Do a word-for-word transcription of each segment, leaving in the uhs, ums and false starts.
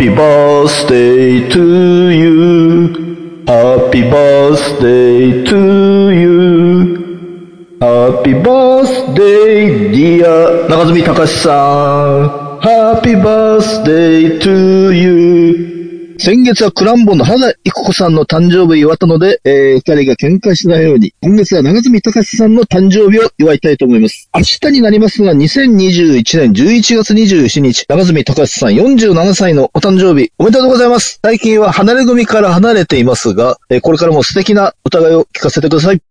Happy birthday to you. Happy birthday to you. Happy birthday dear 中住隆さん。Happy birthday to you. 先月はクランボンの原田育子さんの誕生日を祝ったので、えー、二人が喧嘩しないように、今月は中住隆さんの誕生日を祝いたいと思います。明日になりますが、にせんにじゅういちねんじゅういちがつにじゅうしちにち、中住隆さんよんじゅうななさいのお誕生日、おめでとうございます。最近は離れ組から離れていますが、えー、これからも素敵なお互いを聞かせてください。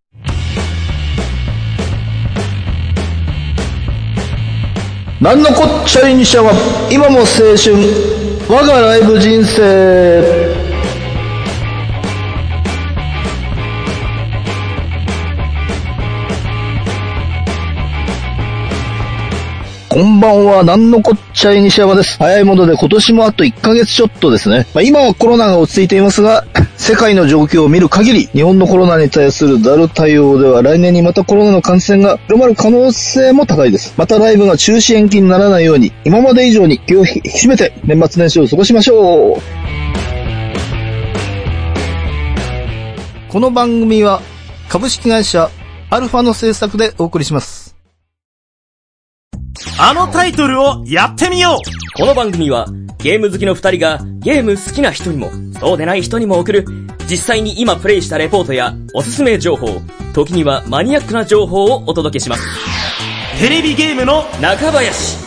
なんのこっちゃいにしゃは今も青春我がライブ人生。こんばんは、なんのこっちゃいにしゃはです。早いもので今年もあといっかげつちょっとですね。まあ、今はコロナが落ち着いていますが、世界の状況を見る限り、日本のコロナに対するざる対応では来年にまたコロナの感染が広まる可能性も高いです。またライブが中止延期にならないように、今まで以上に気を引き締めて年末年始を過ごしましょう。この番組は株式会社アルファの制作でお送りします。あのタイトルをやってみよう。この番組はゲーム好きの二人がゲーム好きな人にもそうでない人にも送る実際に今プレイしたレポートやおすすめ情報、時にはマニアックな情報をお届けします。テレビゲームの中林、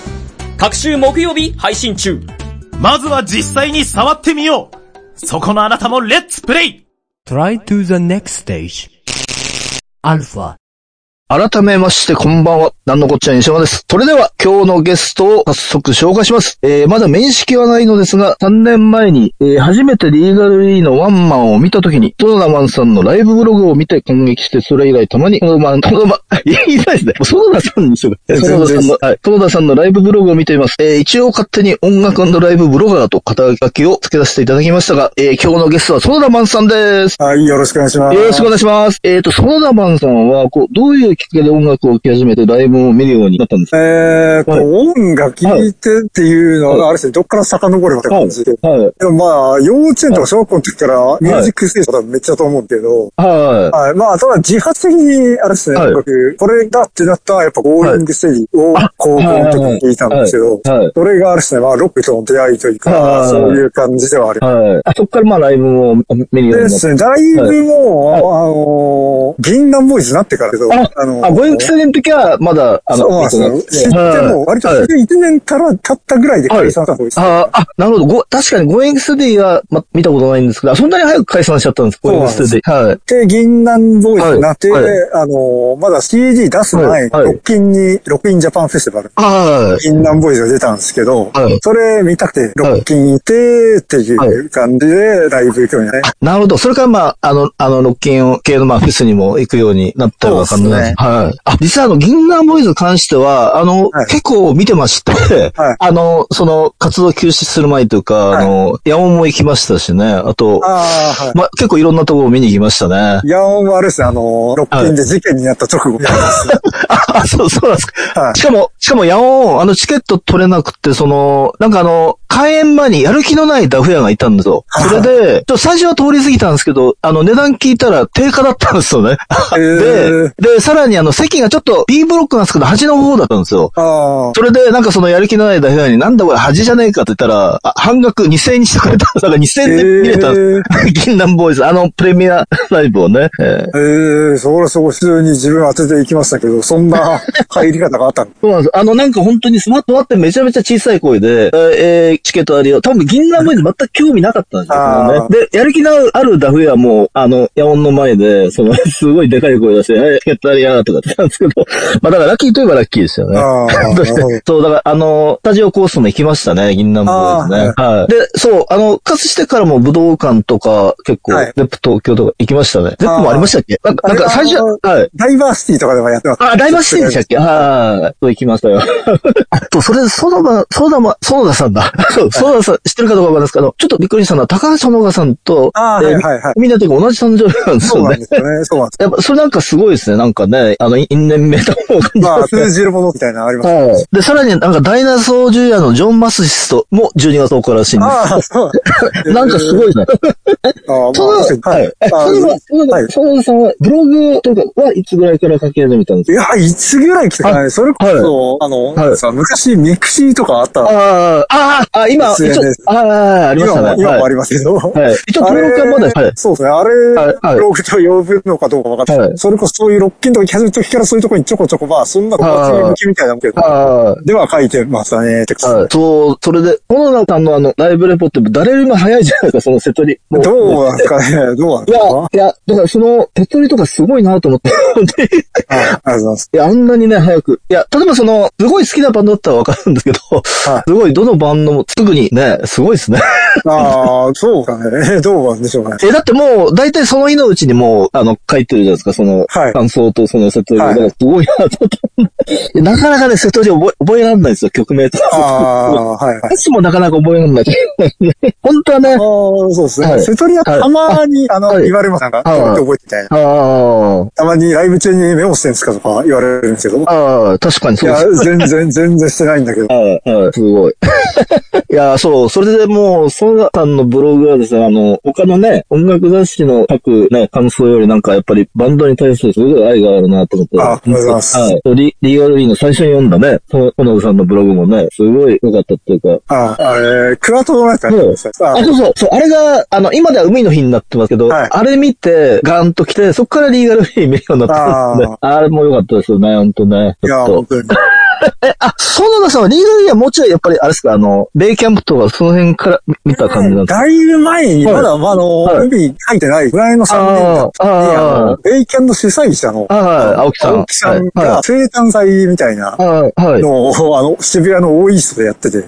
各週木曜日配信中。まずは実際に触ってみよう。そこのあなたもレッツプレイ。 Try to the next stage アルファ。改めましてこんばんは、なんのこっちゃいにしゃです。それでは今日のゲストを早速紹介します、えー、まだ面識はないのですが、さんねんまえに、えー、初めてリーガルリーのワンマンを見たときにソノダマンさんのライブブログを見て感激して、それ以来たまにソノダマン、ソノダマン言いづらいですね、ソノダさんにしようか、ソノダさんの、はい、ソノダさんのライブブログを見ています、えー、一応勝手に音楽&ライブブロガーと肩書きを付けさせていただきましたが、えー、今日のゲストはソノダマンさんです。はい、よろしくお願いします。よろしくお願いします。えーと、ソノダマンさんはこうどういうきっかけで音楽を聴き始めてライブを見るようになったんですか？えー、こう音楽聴いてっていうのがあれですね、はい、どっから遡ればって感じで、はいはい、でもまあ幼稚園とか小学校の時からミュージックステーションとかめっちゃと思うけど、はいはいはい、まあただ自発的にあれですね、はい、これだってなったらやっぱゴーリングステージを高校の時に聴いたんですけど、はいはいはいはい、それがあれですね、まあロックとの出会いというか、はいはい、そういう感じではあります、はいはい、そっからまあライブも見るようになったですね。ライブも、はい、あの銀杏ボーイズになってからけど、あの、あ、ご縁くせの時は、まだ、あの、そうなんですよ。知っても、割といちねんから経ったぐらいで解散した方がいいです、ね、はいはい、ああ、なるほど。ご確かにご縁くせでは、ま、見たことないんですけど、そんなに早く解散しちゃったんです、ご縁くせで。はい。で、銀杏ボーイズになって、はいはい、あの、まだ シーディー 出す前に、ロッキンに、ロッキンジャパンフェスティバル。はい。銀杏ボーイズが出たんですけど、はい、それ見たくて、ロッキン行って、っていう感じで、ライブ行くようにね、はいはい。なるほど。それから、まあ、あの、あの、ロッキン系の、まあ、フェスにも行くようになったような感じですね。はい。あ、実はあの、銀杏ボーイズに関しては、あの、はい、結構見てまして、はい、あの、その、活動休止する前というか、はい、あの、野音も行きましたしね、あと、あ、はい、ま、結構いろんなところを見に行きましたね。野音はあれですね、あの、ロッキンで事件になった直後に、はい、あ、そう、そうなんですか。はい、しかも、しかも野音、あの、チケット取れなくて、その、なんかあの、開演前にやる気のないダフ屋がいたんですよ。それで、ちょっと最初は通り過ぎたんですけど、あの、値段聞いたら定価だったんですよね。えー、で、で、さらにあの、席がちょっと B ブロックなんですけど、端の方だったんですよ。あ、それで、なんかそのやる気のないダフ屋に、なんだこれ端じゃねえかって言ったら、半額にせんえんにしてくれた。だからにせんえんで見れたんです。えー、銀杏ボーイズ、あの、プレミアライブをね。えー、えー、そこらそこ普通に自分当てていきましたけど、そんな入り方があったのそうなんです。あの、なんか本当にスマートワってめちゃめちゃ小さい声で、えーチケットあるよ。多分銀杏ボーイズ全く興味なかったんですよね。で、やる気のあるダフ屋も、あの、野音の前で、その、すごいでかい声出して、え、チケットあるやーとかって言ったんですけど、まあだからラッキーといえばラッキーですよね。そう、だからあの、スタジオコースも行きましたね、銀杏ボーイズね。はい。で、そう、あの、復活してからも武道館とか、結構、はい、ゼップ東京とか行きましたね。ゼップもありましたっけ？なんか、なんか最初は、はい。ダイバーシティとかでもやってます。あ、ダイバーシシーでしたっけ？ああ、そう行きましたよ。あと、それで、ソノバ、ソノバ、ソノダさんだ。そう、ソノダさん、知ってるかどうかわかんないですけど、ちょっとびっくりしたのは、高橋ソノダさんと、ああ、えー、はいはいはい。みんなというか同じ誕生日なんですよね。そうなんですよね。そうなんですよ。やっぱ、それなんかすごいですね。なんかね、あの、因縁めいたものを感じます、ね。まあ、通じるものみたいなのありますね。はい。で、さらになんか、ダイナソージュリアのジョン・マスシストもじゅうにがつとおかららしいんです。ああ、そうなんです。なんかすごいですね。ああ、まあ、そうはい。ソノダさんは、ブログとかはいつぐらいから書き始めたんですか？いや、いつぐらい来たかね。それこそ、はい、あの、はい、さ昔、ミクシーとかあった。ああ、あ今、ちょっと、ああ、ありましたね。今も、今もありますけど。はい。一応、登録はまだ、はい、そうですね。あれ、はい、ブログと呼ぶのかどうか分かって、はい、それこそ、そういうロッキンとか来始めた時から、そういうところにちょこちょこ、まあ、そんな形向きみたいなもんけど、では書いてましたね、ってこと、はい。そう、それで、小野さんのあの、ライブレポって、誰よりも早いじゃないですか、その瀬取り。どうなんですかね、どうなんですか？いや、いや、だからその、瀬取りとかすごいなと思って、本当に。あありがとうございます。いや、あんなにね、早く。いや、例えばその、すごい好きなバンドだったらわかるんですけど、はい、すごい、どのバンドも、すぐにね、すごいですね。ああ、そうかね。どうなんでしょうかね。え、だってもう、だいたいその日のうちにもう、あの、書いてるじゃないですか、その、はい、感想とその瀬取りが、すごいなと思って。なかなかね、瀬取り覚え、覚えられないんですよ、曲名とか。ああ、はいはい。歌詞もなかなか覚えられない。本当はね。ああ、そうですね。はい、瀬取りはたまに、はい、あの、はい、言われますなんか、どうやって覚えてみたいな。ああ。たまにライブ中にメモしてるんですかとか言われるんですけど。ああ、確かにそうです。いや、全然、全然してないんだけど。はい、はい、すごい。いや、そう、それでもう、ソノダさんのブログはですね、あの、他のね、音楽雑誌の書くね、感想よりなんかやっぱりバンドに対するすごい愛があるなと思って。ああ、ありがとうございます。はい。リーガルリーの最初に読んだね、ソノダさんのブログもね、すごい良かったっていうか。ああ、あれ、クワトロなんかあったんですよ。あ、そうそう、そう、あれが、あの、今では海の日になってますけど、はい、あれ見て、ガーンと来て、そっからリーガルリー見るようになったんですね。あれも良かったですよね、ほんとね。いや、本当に。え、あ、ソノダさんはリーガルリーはもちろんやっぱり、あれですか、あの、ベイキャンプとかその辺から見た感じなんですか？だいぶ前に、まだ、まあ、あの、海書いてないぐらいのさんねんかんに、あの、ベイキャンの主催者の、青木さん。青木さんが生誕祭みたいなのを、あの、渋谷の大イーストでやってて、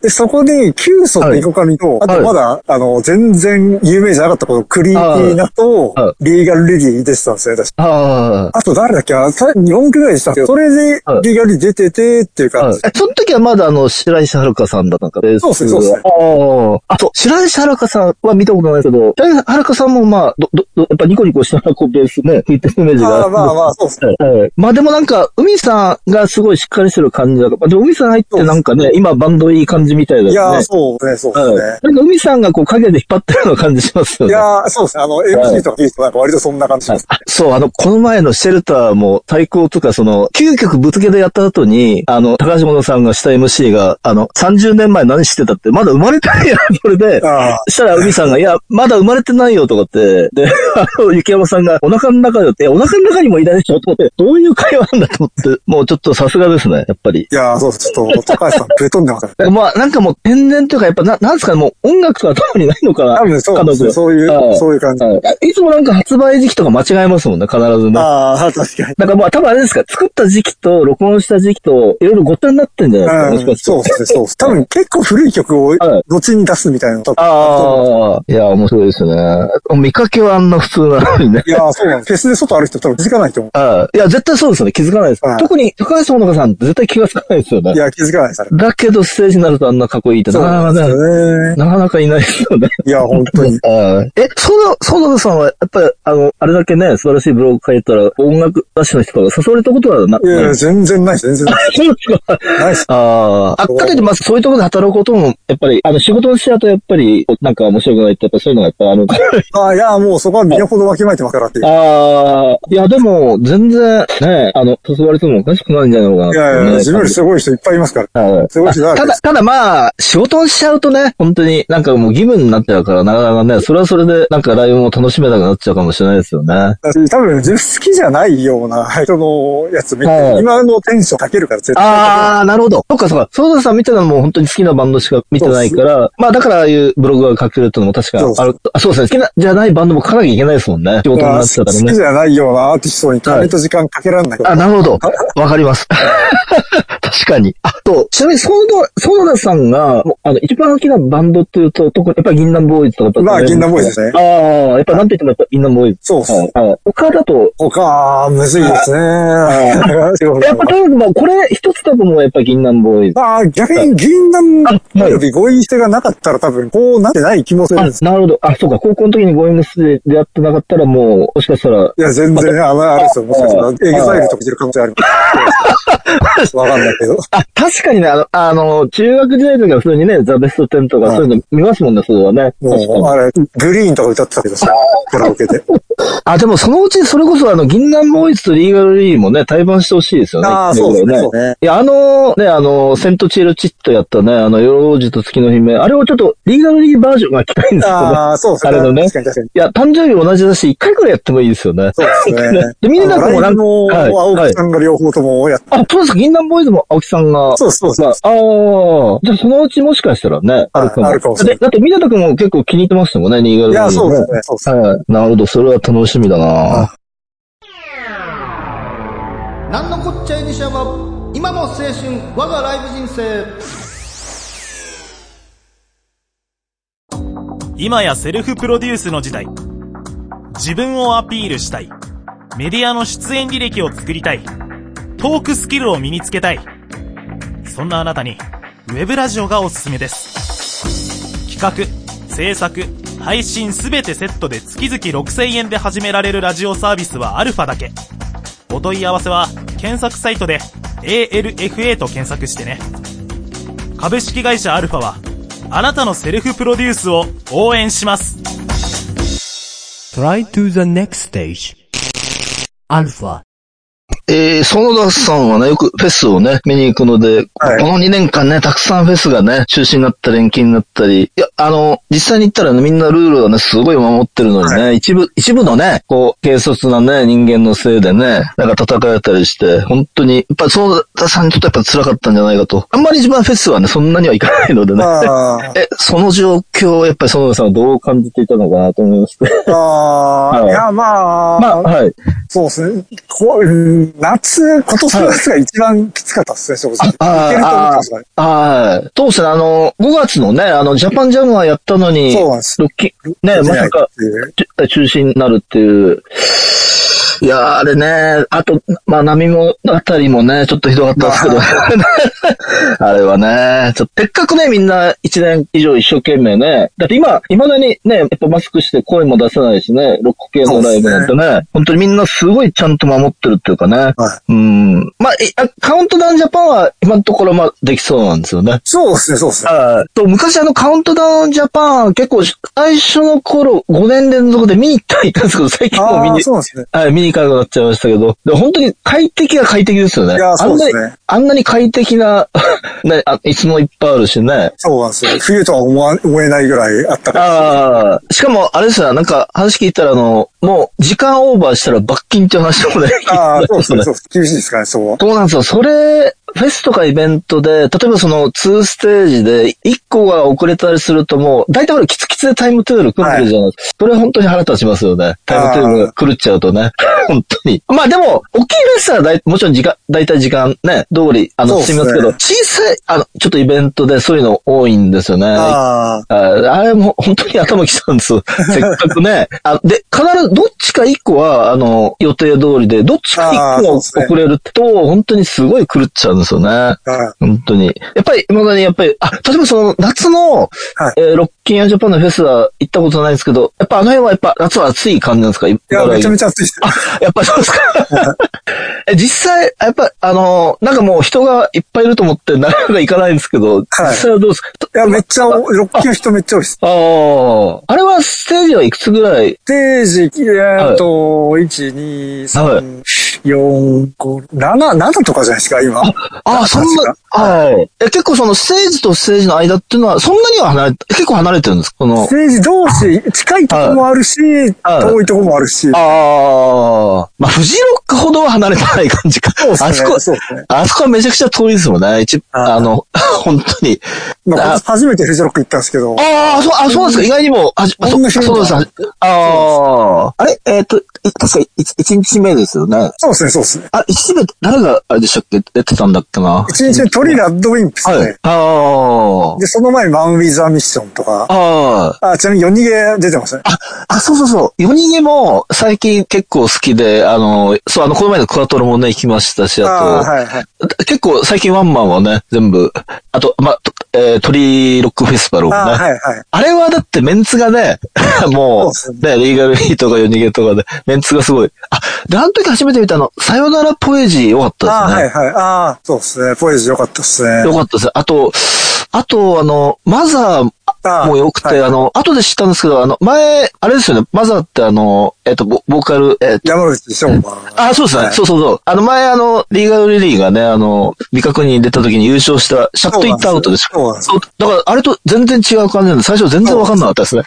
で、そこで、キュウソとイコカミと、あとまだ、あの、全然有名じゃなかったこのクリーピーナと、リーガルリリー出てたんですよ、私。あと誰だっけ？よんくらいでしたけど、それで、リーガルリー出て、てっていう感じ。その時はまだあの、白石遥さんだなんかで。そうですね、そうですね。ああ。あと、白石遥さんは見たことないけど、白石遥さんもまあ、ど、ど、やっぱニコニコしながらこうベースね、弾いてるイメージがある。まあまあまあ、そうですね。はい、まあでもなんか、海さんがすごいしっかりしてる感じだから、まあ、でも海さん入ってなんかね、今バンドいい感じみたいだよね。いやー、そうですね、そうですね。はい、なんか海さんがこう影で引っ張ってるような感じしますよね。いやー、そうですね。あの、エムシー とか聞いてなんか割とそんな感じします、ね、はい。そう、あの、この前のシェルターも対抗とか、その、きゅうきょくぶつけでやった後に、あの、高橋物さんがした エムシー が、あの、さんじゅうねんまえ何してたって、まだ生まれてないやん、それで。したら、海さんが、いや、まだ生まれてないよ、とかって。で、あの、雪山さんが、お腹の中でって、お腹の中にもいないでしょ、と思って、どういう会話なんだと思って、もうちょっとさすがですね、やっぱり。いやー、そうです。ちょっと、高橋さん、ぶれ飛んでますね。まあ、なんかもう、天然というか、やっぱな、なんですかね、もう、音楽が頭にないのかな。多分、そうですね。そういう、そういう感じ。いつもなんか発売時期とか間違えますもんね、必ずね。ああ、確かに。だからまあ、多分あれですか、作った時期と、録音した時期と、いろいろごったになってんじゃないですか、うん、もしかして。そうですね、そうです。多分結構古い曲を後に出すみたいな。ああ、いや、面白いですね。見かけはあんな普通なのにね。いや、そうなんです。フェスで外歩く人多分気づかないと思う。ああ、いや、絶対そうですよね。気づかないです。特に高橋物さんって絶対気がつかないですよね。いや、気づかないです。だけどステージになるとあんなかっこいいってなかなかね。なかなかいないですよね。いや、本当に。え、その、園田さんはやっぱり、あの、あれだけね、素晴らしいブログ書いたら音楽雑誌の人から誘われたことはな、いや、全然ないです。全然ない。そうですか。ああ。あっかけて、まずそういうところで働くことも、やっぱり、あの、仕事のしちゃうと、やっぱり、なんか面白くないって、やっぱそういうのがやっぱりあるから。ああ、いや、もうそこは身の程わきまえてますからっていう。ああ。いや、でも、全然、ね、あの、誘われてもおかしくないんじゃないのかな。いやいや、自分よりすごい人いっぱいいますから。すごい人だらけです。ただ、ただまあ、仕事をしちゃうとね、本当になんかもう義務になっちゃうから、なかなかね、それはそれで、なんかライブも楽しめなくなっちゃうかもしれないですよね。多分、自分好きじゃないような人のやつ見て、今のテンションかけるから。ああ、なるほど。そっかそっか。ソノダさん見てたのも本当に好きなバンドしか見てないから、まあだからああいうブログが書けるってのも確かある。そうですね。好きなじゃないバンドも書かなきゃいけないですもんね。仕事になっちゃったらね。好きじゃないようなアーティストにタレント時間かけらんない。あ、なるほど。わかります。確かに。あと、ちなみに、その、園田さんが、あの、一番好きなバンドというと、特にやっぱり銀杏ボーイズとか。まあ、銀杏ボーイズですね。ああ、やっぱなんて言ってもやっぱ銀杏ボーイズ。そうそう。あの、他だと。他、むずいですね。やっぱ多分、まあ、これ一つ多分もうやっぱ銀杏ボーイズ。まあ、逆に銀杏ボーイズにご縁性がなかったら多分、こうなってない気もするんです。なるほど。あ、そうか、高校の時にご縁で出会ってなかったらもう、もしかしたら。いや、全然、あんまりあれですよ。もしかしたら、エグザイルとかしてる可能性ある。わかんないけど。あ、確かにね、あの、あの中学時代とか普通にね、ザ・ベストテンとかそういうの見ますもんね、それはね。もう、あれ、グリーンとか歌ってたけどさ、カラオケで。あ、でもそのうちそれこそあの、銀杏ボーイズとリーガルリーもね、対バンしてほしいですよね。ああ、そうですね。そうね。いや、あの、ね、あの、セントチエルチットやったね、あの、夜王子と月の姫、あれをちょっと、リーガルリーバージョンが来たいんですけど。ああ、そうですね。あれのね。確かに確かに。いや、誕生日同じだし、一回くらいやってもいいですよね。そうですね。で、みんなもなんか、青木さんが両方ともやって。あ、そうですか、銀杏ボーイズも青木さんが。そうそうそう。ああ、じゃあそのうちもしかしたらね、あるかも。あるかもしれない。だって、みんなとくんも結構気に入ってましたもんね、リーガルリー。いや、そうですね。そうですね。はい。なるほど、それは楽しみだな。なんのこっちゃいにしゃば、今の青春、我がライブ人生。今やセルフプロデュースの時代。自分をアピールしたい。メディアの出演履歴を作りたい。トークスキルを身につけたい。そんなあなたに、ウェブラジオがおすすめです。企画、制作、配信すべてセットで月々ろくせんえんで始められるラジオサービスはアルファだけ。お問い合わせは検索サイトで エーエルエフエー と検索してね。株式会社アルファはあなたのセルフプロデュースを応援します。 Try to the next stage アルファ。えー、園田さんはね、よくフェスをね、見に行くので、はい、このにねんかんね、たくさんフェスがね、中止になったり延期になったり、いや、あの、実際に行ったらね、みんなルールをね、すごい守ってるのにね、はい、一部、一部のね、こう、軽率なね、人間のせいでね、なんか叩かれたりして、本当に、やっぱり園田さんにとってやっぱ辛かったんじゃないかと。あんまり自分はフェスはね、そんなにはいかないのでね。え、その状況をやっぱり園田さんはどう感じていたのかなと思いまして。ああ、はい、いや、まあ、まあ、はい。そうですね。こう夏、今年の夏が一番きつかったですね、正直。いけると思ってますね。はい。そうですね、あの、ごがつのね、あの、ジャパンジャムはやったのに、そうなんです。ロッキー、ね、まさか、中止になるっていう。いやー、あれね、あと、まあ、波も、あたりもね、ちょっとひどかったですけど、あれはね、ちょっと、せっかくね、みんな一年以上一生懸命ね、だって今、未だにね、やっぱマスクして声も出せないしね、ロック系のライブなんてね、ね、本当にみんなすごいちゃんと守ってるっていうかね、はい、うん。まあ、カウントダウンジャパンは今のところ、まあ、できそうなんですよね。そうですね、そうですね。あと、昔あの、カウントダウンジャパン、結構、最初の頃、ごねんれんぞくで見に行ったら行ったんですけど、最近も見に、そうですね。はい、見にかなくなっちゃいましたけど、で本当に快適は快適ですよね。いや、そうですね。あんなに快適なね、あ、いつもいっぱいあるしね。そうなんですよ。冬とは思わ思えないぐらいあったから。ああ、しかもあれですよ、なんか話聞いたらあのもう時間オーバーしたら罰金って話もね。ああ、そうですね。そうです。厳しいですかね、そう。そうなんですよ。それ。フェスとかイベントで、例えばそのにステージでいっこが遅れたりするともう、大体俺キツキツでタイムテーブル狂ってるじゃないですか。それは本当に腹立ちますよね。タイムテーブルが狂っちゃうとね。本当に。まあでも、大きいフェスはだいもちろん時間、大体時間ね、通り、あの、進みますけど、小さい、あの、ちょっとイベントでそういうの多いんですよね。ああれも本当に頭きたんですよ。せっかくね。あで、必ずどっちかいっこは、あの、予定通りで、どっちかいっこが遅れると、本当にすごい狂っちゃうんです。そうね。はい、本当に。やっぱり、未だにやっぱり、あ、例えばその、夏の、はい、えー、ロッキン&ジャパンのフェスは行ったことないんですけど、やっぱあの辺はやっぱ夏は暑い感じなんですか？いや、めちゃめちゃ暑いです。あ、やっぱそうですか。実際、やっぱ、あの、なんかもう人がいっぱいいると思って、なかなか行かないんですけど、はい、実際はどうですか？いや、めっちゃ、ロッキン人めっちゃ多いです。ああ。あれはステージはいくつぐらい？ステージ、えっと、はい、いち、に、さん、はい、よん、ご、なな、ななとかじゃないですか、今。ああ、そんな、はい。え、結構そのステージとステージの間っていうのは、そんなには離れ、結構離れてるんですか？この。ステージ同士、近いとこもあるし、はい、遠いとこもあるし。ああ。まあ、フジロックほどは離れてない感じか。そうですね。あそこ、そうですね、あそこはめちゃくちゃ遠いですもんね。一、あ, あの、本当に。まあ、初めてフジロック行ったんですけど。ああ、そう、あ、そうですか。意外にも、あ、そんな人いるんだ。そうです。ああ。あれえっ、ー、と、確かいちにちめですよね。そうですね、そうですね。あ、いちにちめ誰があれでしたっけ出てたんだっけな。いちにちめトリラッドウィンプスね。はい、ああ。で、その前にマン・ウィザー・ミッションとか。ああ。あ、ちなみに夜逃げ出てますね。あ、あ、そうそうそう。夜逃げも最近結構好きで、あの、そう、あの、この前のクワトロもね、行きましたし、あと、あ、はいはい、結構最近ワンマンはね、全部、あと、ま、えー、トリロックフェスティバルもね。あ、はいはい。あれはだってメンツがね、もう、ね、リーガルヒーとか夜逃げとかで、メンツがすごい。あ、で、あの時初めて見たの、さよならポエジー良かったですね。あ、はいはい。ああ、そうですね。ポエジー良かったですね。良かったです。あと、あと、あの、マザー、もう良くて、はい、あの、後で知ったんですけど、あの、前、あれですよね、マザーってあの、えっと、ボーカル、えっと、山口翔馬。あ、そうですね、はい、そうそうそう。あの、前あの、リーガルリリーがね、あの、未確認出た時に優勝した、シャットイットアウトでしょ。そうそう。だから、あれと全然違う感じなんで、最初全然わかんなかったですね。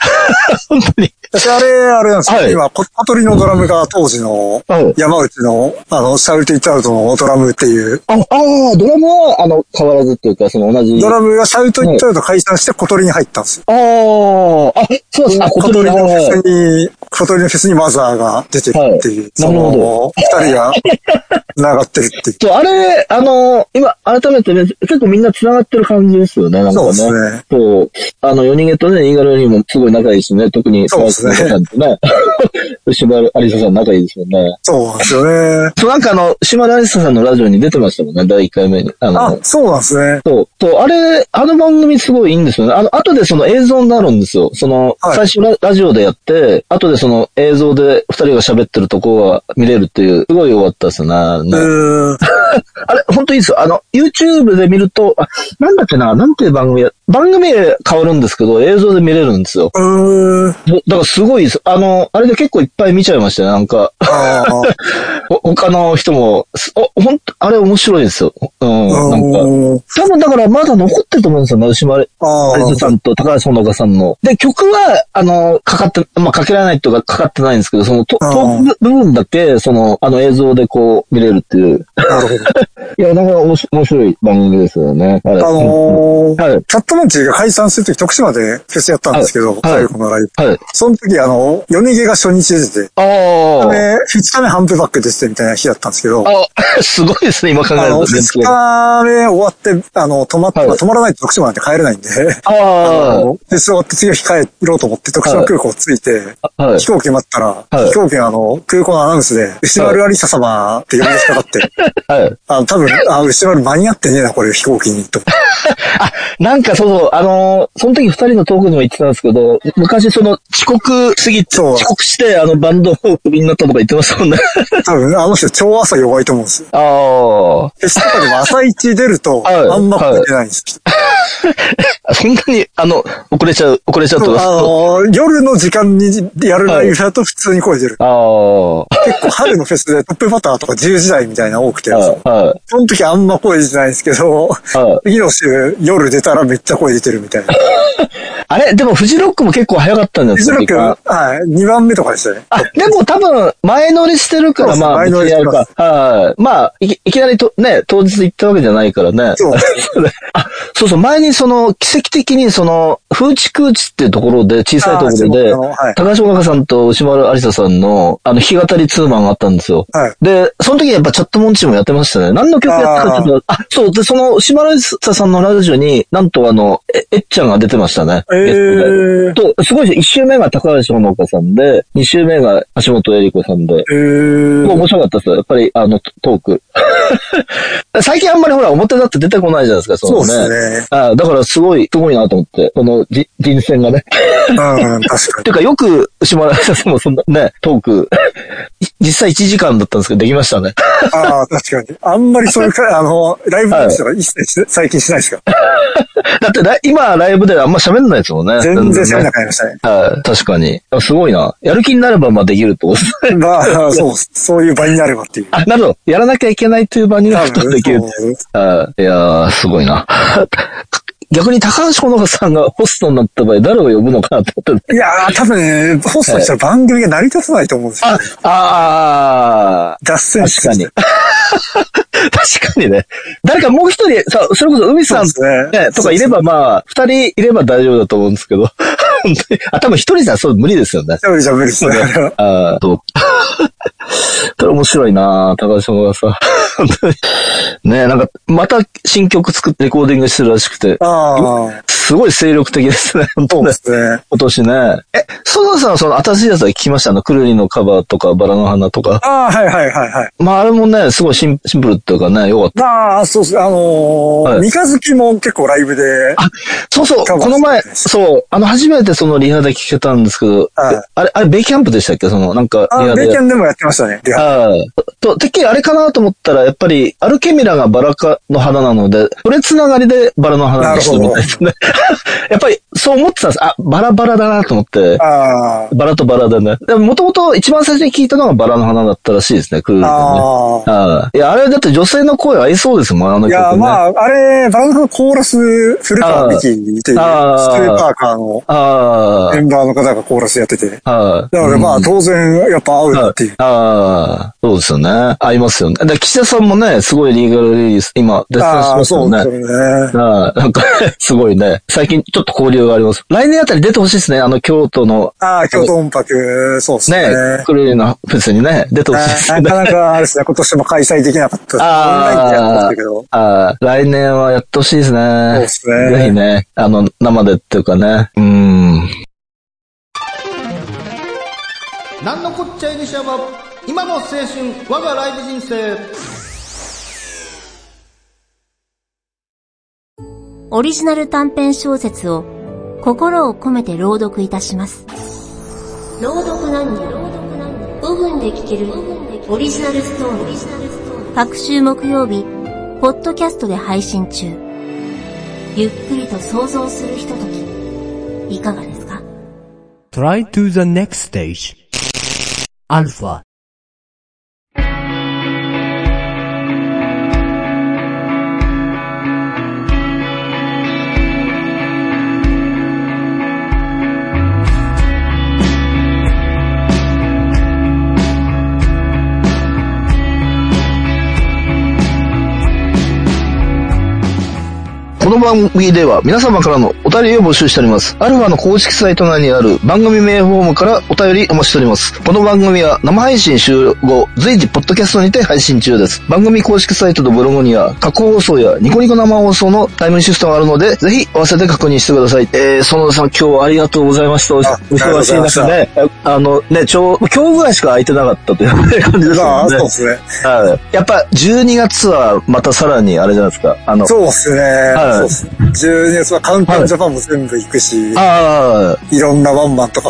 本当に。私、あれ、あれなんですよ、はい、今、コトリのドラムが当時の、山内の、あの、シャウトイットアウトのドラムっていう。ああ、ドラムは、あの、変わらずっていうか、その同じ。ドラムがシャウトイットアウト解散して、コトリに入った。ああ、あ、そうですね。小鳥のフェスに、小鳥のフェスにマザーが出てるっていう、はい、その、二人が繋がってるっていう。そう、あれ、あの、今、改めてね、結構みんな繋がってる感じですよね、なんかね。そうですね。そう、あの、よにんとね、イーガルにもすごい仲いいしね、特に、そうですね。シマルアリサさん仲いいですよね。そうですよね。そう、なんかあの、シマルアリサさんのラジオに出てましたもんね、だいいっかいめに。あ, のあ、そうなんですね。そう、そう、あれ、あの番組すごいいいんですよね。あの、後でその映像になるんですよ。その、はい、最初ラジオでやって、後でその映像で二人が喋ってるとこが見れるっていう、すごい良かったですね。ねあれ、ほんといいですよ。あの、YouTube で見ると、あ、なんだっけな、なんていう番組や、番組変わるんですけど、映像で見れるんですよ。うーん。だからすごいです。あの、あれで結構いっぱい見ちゃいましたね、なんか。あ他の人も、お、ほんと、あれ面白いですよ。うん、なんか。多分だからまだ残ってると思うんですよ、なるしまれ。あれずさんと高橋ほのかさんの。で、曲は、あの、かかって、まあ、かけられないとかかかってないんですけど、その、トーク部分だけ、その、あの映像でこう、見れるっていう。なるほど。いや、なんか面白い番組ですよね。あれ、あのー、はい、キャットモンチーが解散するとき、徳島でフェスやったんですけど、最後のライブ。はい。その時、あの、夜逃げが初日出てて、ああ。で、ふつかめハンプバック出ててみたいな日だったんですけど、あ、すごいですね、今考えると。ふつかめ終わって、あの、止まった、はい、止まらないと徳島なんて帰れないんで、ああ。で、そうやって次の日帰ろうと思って、徳島空港着いて、はい、飛行機待ったら、はい、飛行機のあの、空港のアナウンスで、はい、牛丸有沙様って呼び出しかかって、はい。あの、多分、あ、牛丸間に合ってねえな、これ飛行機に、と。あ、なんかそうそう、あのー、その時二人のトークにも言ってたんですけど、昔その遅刻すぎて、遅刻して、あの、バンドをクビになったとか言ってましたもんね。多分、あの人超朝弱いと思うんですよ。ああ。フェスとかでも朝一出ると、あんま来れないんですよ。そんなに、あの、遅れちゃう、遅れちゃうと。あのー、夜の時間にやるライブだと普通に声出る。ああ。結構春のフェスでトップバターとかじゅうじ台みたいなの多くて、はい。その時あんま声出てないんですけど、はい。次の週、夜出たらめっちゃ声出てるみたいな。あれでもフジロックも結構早かったんですよ。フジロック、はい。にばんめとかでしたね。あ、でも多分、前乗りしてるから、まあ、前乗りやるか。はい。まあ、いき、いきなりと、ね、当日行ったわけじゃないからね。そう。あ、そうそう、前にその、奇跡的にその、風知空知っていうところで、小さいところで、はい、高橋ほのかさんと牛丸有沙さんの、あの、弾き語りツーマンがあったんですよ。はい。で、その時やっぱチャットモンチーもやってましたね。何の曲やったかっていうと、あ、そう、で、その、牛丸有沙さんのラジオに、なんとあの、え、えっちゃんが出てましたね。えー、と、すごいです。いち周目が高橋ほのかさんで、に周目が橋本恵理子さんで。えー、面白かったですよ。やっぱり、あの、トーク。最近あんまりほら、表だって出てこないじゃないですか、そのね。そうですね。ああ、だからすごい、すごいなと思って、この、じ、人選がね。うん、確かに。てか、よく、牛丸有沙さんもそんな、ね、トーク、実際いちじかんだったんですけど、できましたね。ああ、確かに。あんまりそういうか、あの、ライブの人が一切、はい、最近しないですから。だってラ、今、ライブであんま喋んないですもんね。全然喋んなくなりましたね。はい、確かに。すごいな。やる気になれば、まあ、できるってことですね。まあ、そう、そういう場になればっていう。あ、なるほど。やらなきゃいけないという終盤になったんだけど。あ、いやー、すごいな。逆に高橋好花さんがホストになった場合、誰を呼ぶのかなって思った。いやー、多分ね、ホストしたら番組が成り立たないと思うんですよ、ね。ああー。脱線し確かに。確かにね。誰かもう一人、さ、それこそ海さん、ねね、とかいれば、まあ、二、ね、人いれば大丈夫だと思うんですけど。あ、多分一人じゃそう無理ですよね。一人じゃ無理ですね。ああ、そう。ただ面白いなぁ、高橋もがさ。ねえ、なんか、また新曲作ってレコーディングしてるらしくて。ああ。すごい精力的ですね、本当に。そうですね。今年ね。え、ソダさんはその新しいやつは聞きましたね。くるりのカバーとか、バラの花とか。ああ、はいはいはいはい。まああれもね、すごいシン、シンプルっていうかね、よかった。ああ、そうです。あのーはい、三日月も結構ライブで。あ、そうそう、この前、そう、あの、初めてそのリハで聞けたんですけど、はい、あれ、あれ、ベイキャンプでしたっけその、なんかリハで。あ、ベイキャンでもやってましたね、リハで。ああ。と、てっきりあれかなと思ったら、やっぱり、アルケミラがバラの花なので、それつながりでバラの花の人みたいですね。やっぱり、そう思ってたんです。あ、バラバラだなと思って。あバラとバラだね。でも、もともと一番最初に聞いたのがバラの花だったらしいですね、クールでね。ああ。いや、あれだって女性の声合いそうですもん、あの曲、ね。いや、まあ、あれ、バラのコーラス、古川美紀にいて、ステーパーカーのあメンバーの方がコーラスやってて。あだからまあ、うん、当然、やっぱ合うなっていう。ああ。そうですよね。合いますよね。で、岸田さんもね、すごいリーガルリリース、今、出産しましたもんね。ああ、そうですね。ああ、なんか、すごいね。最近ちょっと交流があります。来年あたり出てほしいですね。あの、京都の。ああ、京都音楽、そうですね。ね、くるりのフェスにね、出てほしいですね。なかなかあれですね、今年も開催できなかった。ああ、ああ、来年はやってほしいですね。そうですね。ぜひね、あの、生でっていうかね。うん。なんのこっちゃいにしゃば、今の青春、我がライブ人生。オリジナル短編小説を心を込めて朗読いたします。朗読なんにごふんで聞けるオリジナルストーリー。各週木曜日、ポッドキャストで配信中。ゆっくりと想像するひととき、いかがですか ?Try to the next stage. アルファ。この番組では皆様からのお便りを募集しております。アルファの公式サイト内にある番組名フォームからお便りお待ちしております。この番組は生配信終了後、随時ポッドキャストにて配信中です。番組公式サイトとブログには過去放送やニコニコ生放送のタイムシフトがあるので、ぜひ合わせて確認してください。えー、園田さん今日はありがとうございました。お忙しい中ね。あのね、ちょう、今日ぐらいしか空いてなかったという感じですよね。そうですね。はい。やっぱじゅうにがつはまたさらにあれじゃないですか。あの。そうですね。はいそうです。じゅうにがつはカウンタージャパンも全部行くし、はい、いろんなワンマンとか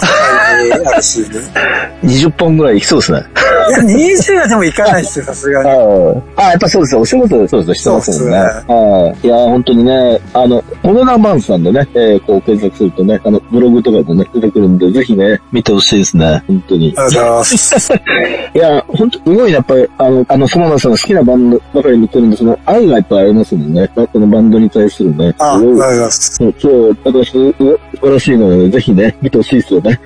あるし、ね、にじゅっぽんぐらい行きそうですね。いや、にじゅうはでも行かないですよ、さすがに。ああ、やっぱそうですよ。お仕事、そうですよ、してますもんね。ああ、いや、本当にね、あの、コロナバンさんでね、えー、こう検索するとね、あの、ブログとかでね、出てくるんで、ぜひね、見てほしいですね、本当に。ありがとうございます。いや、本当すごいね、やっぱり、あの、あの、園田さんの好きなバンドばかり見てるんですけど、愛がやっぱありますもんね、このバンドに対するね。ああ、ありがとうございます。今日、私、素晴らしいので、ぜひね、見てほしいですよね。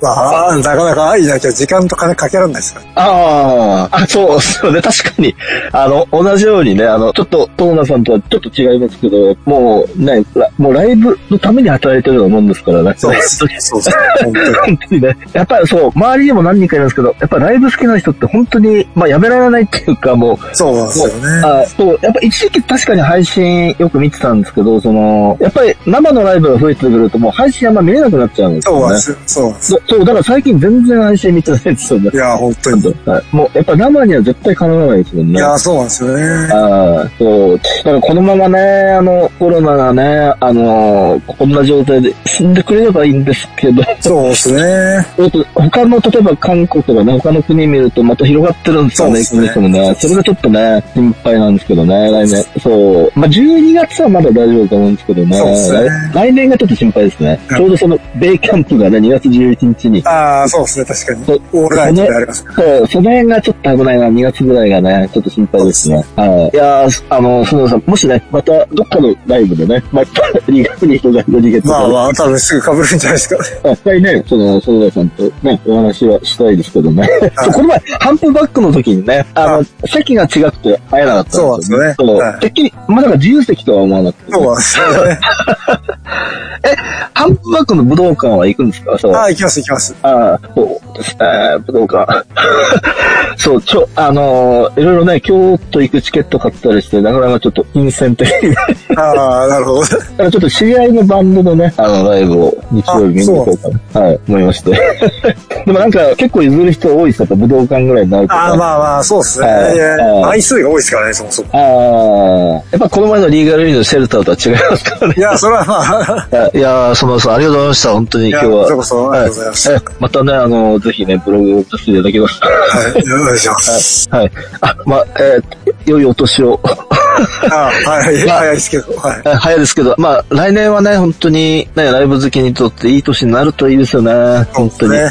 まあ、なかなか愛なきゃ時間と金かけられないですから。ああ、そうですよね。確かに。あの、同じようにね、あの、ちょっと、園田さんとはちょっと違いますけど、もうね、もうライブのために働いてるようなもんですからね。そうです。そうです。本当にね。やっぱりそう、周りにも何人かいますけど、やっぱライブ好きな人って本当に、まあ、やめられないっていうか、もう。そうなんですよね。あそう、やっぱ一時期確かに配信よく見てたんですけど、その、やっぱり生のライブが増えてくると、もう配信あんま見れなくなっちゃうんですよね。そうです。そうです。そう、だから最近全然配信見てないですよね。いや、本当に。もう、やっぱ生には絶対かなわないですもんね。いや、そうなんですよね。ああ、そう。だからこのままね、あの、コロナがね、あの、こんな状態で死んでくれればいいんですけど。そうですね。他の、例えば韓国とかね、他の国見るとまた広がってるんですよね、そうですね。ね、それがちょっとね、心配なんですけどね、来年。そう。まあ、じゅうにがつはまだ大丈夫だと思うんですけどね。そうですね。来年がちょっと心配ですね。ちょうどその、米キャンプがね、にがつじゅういういちにちに。ああ、そうですね、確かに。オールナイトでありますから。そう、その辺がちょっと危ないな、にがつぐらいがね、ちょっと心配ですね。すねはい。いやー、あの、須藤さん、もしね、またどっかのライブでね、またにがつに人がにげつ。まあまあ、多分すぐ被るんじゃないですか。一回ね、その、須藤さんとね、お話はしたいですけどね。そう、この前、ハンプバックの時にね、あの、あ席が違くて会えなかったんですよ、ね。そうですね。そう、はい、てっきり、まさか自由席とは思わなくて、ね。そうですね。え、ハンプバックの武道館は行くんですか？そう、あ、行きます行きます。ああ、そうですね、武道館。そう、ちょ、あのー、いろいろね、京都行くチケット買ったりして、なかなかちょっと金銭的に。ああ、なるほど。ちょっと知り合いのバンドのね、あの、ライブを日曜日見に行こうかな。はい、思いまして。でもなんか、結構譲る人多いっすか？武道館ぐらいになるとか。ああ、まあまあ、そうっすね。枚数が多いっすからね、そもそも。ああ、やっぱこの前のリーガルリーのシェルターとは違いますからね。いや、それはまあ。いや、その、そう、ありがとうございました、本当に今日は。こちらこそ、ありがとうございました。はい、またね、あの、ぜひね、ブログを出していただきます。はい、お願いします。はい。はい、あ、まあ、えー、良いお年を。あ、はい、まあ、早いですけど、はい。早いですけど、まあ、来年はね、本当に、ね、ライブ好きにとっていい年になるといいですよね。本当に。ね、はい。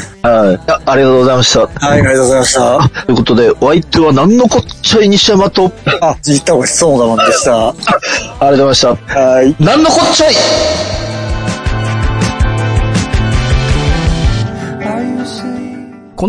あ、ありがとうございました。はい、ありがとうございました。ということで、お相手は何のこっちゃい西山と、あ、じったおしそうだもんでした。ありがとうございました。はい。何のこっちゃいこ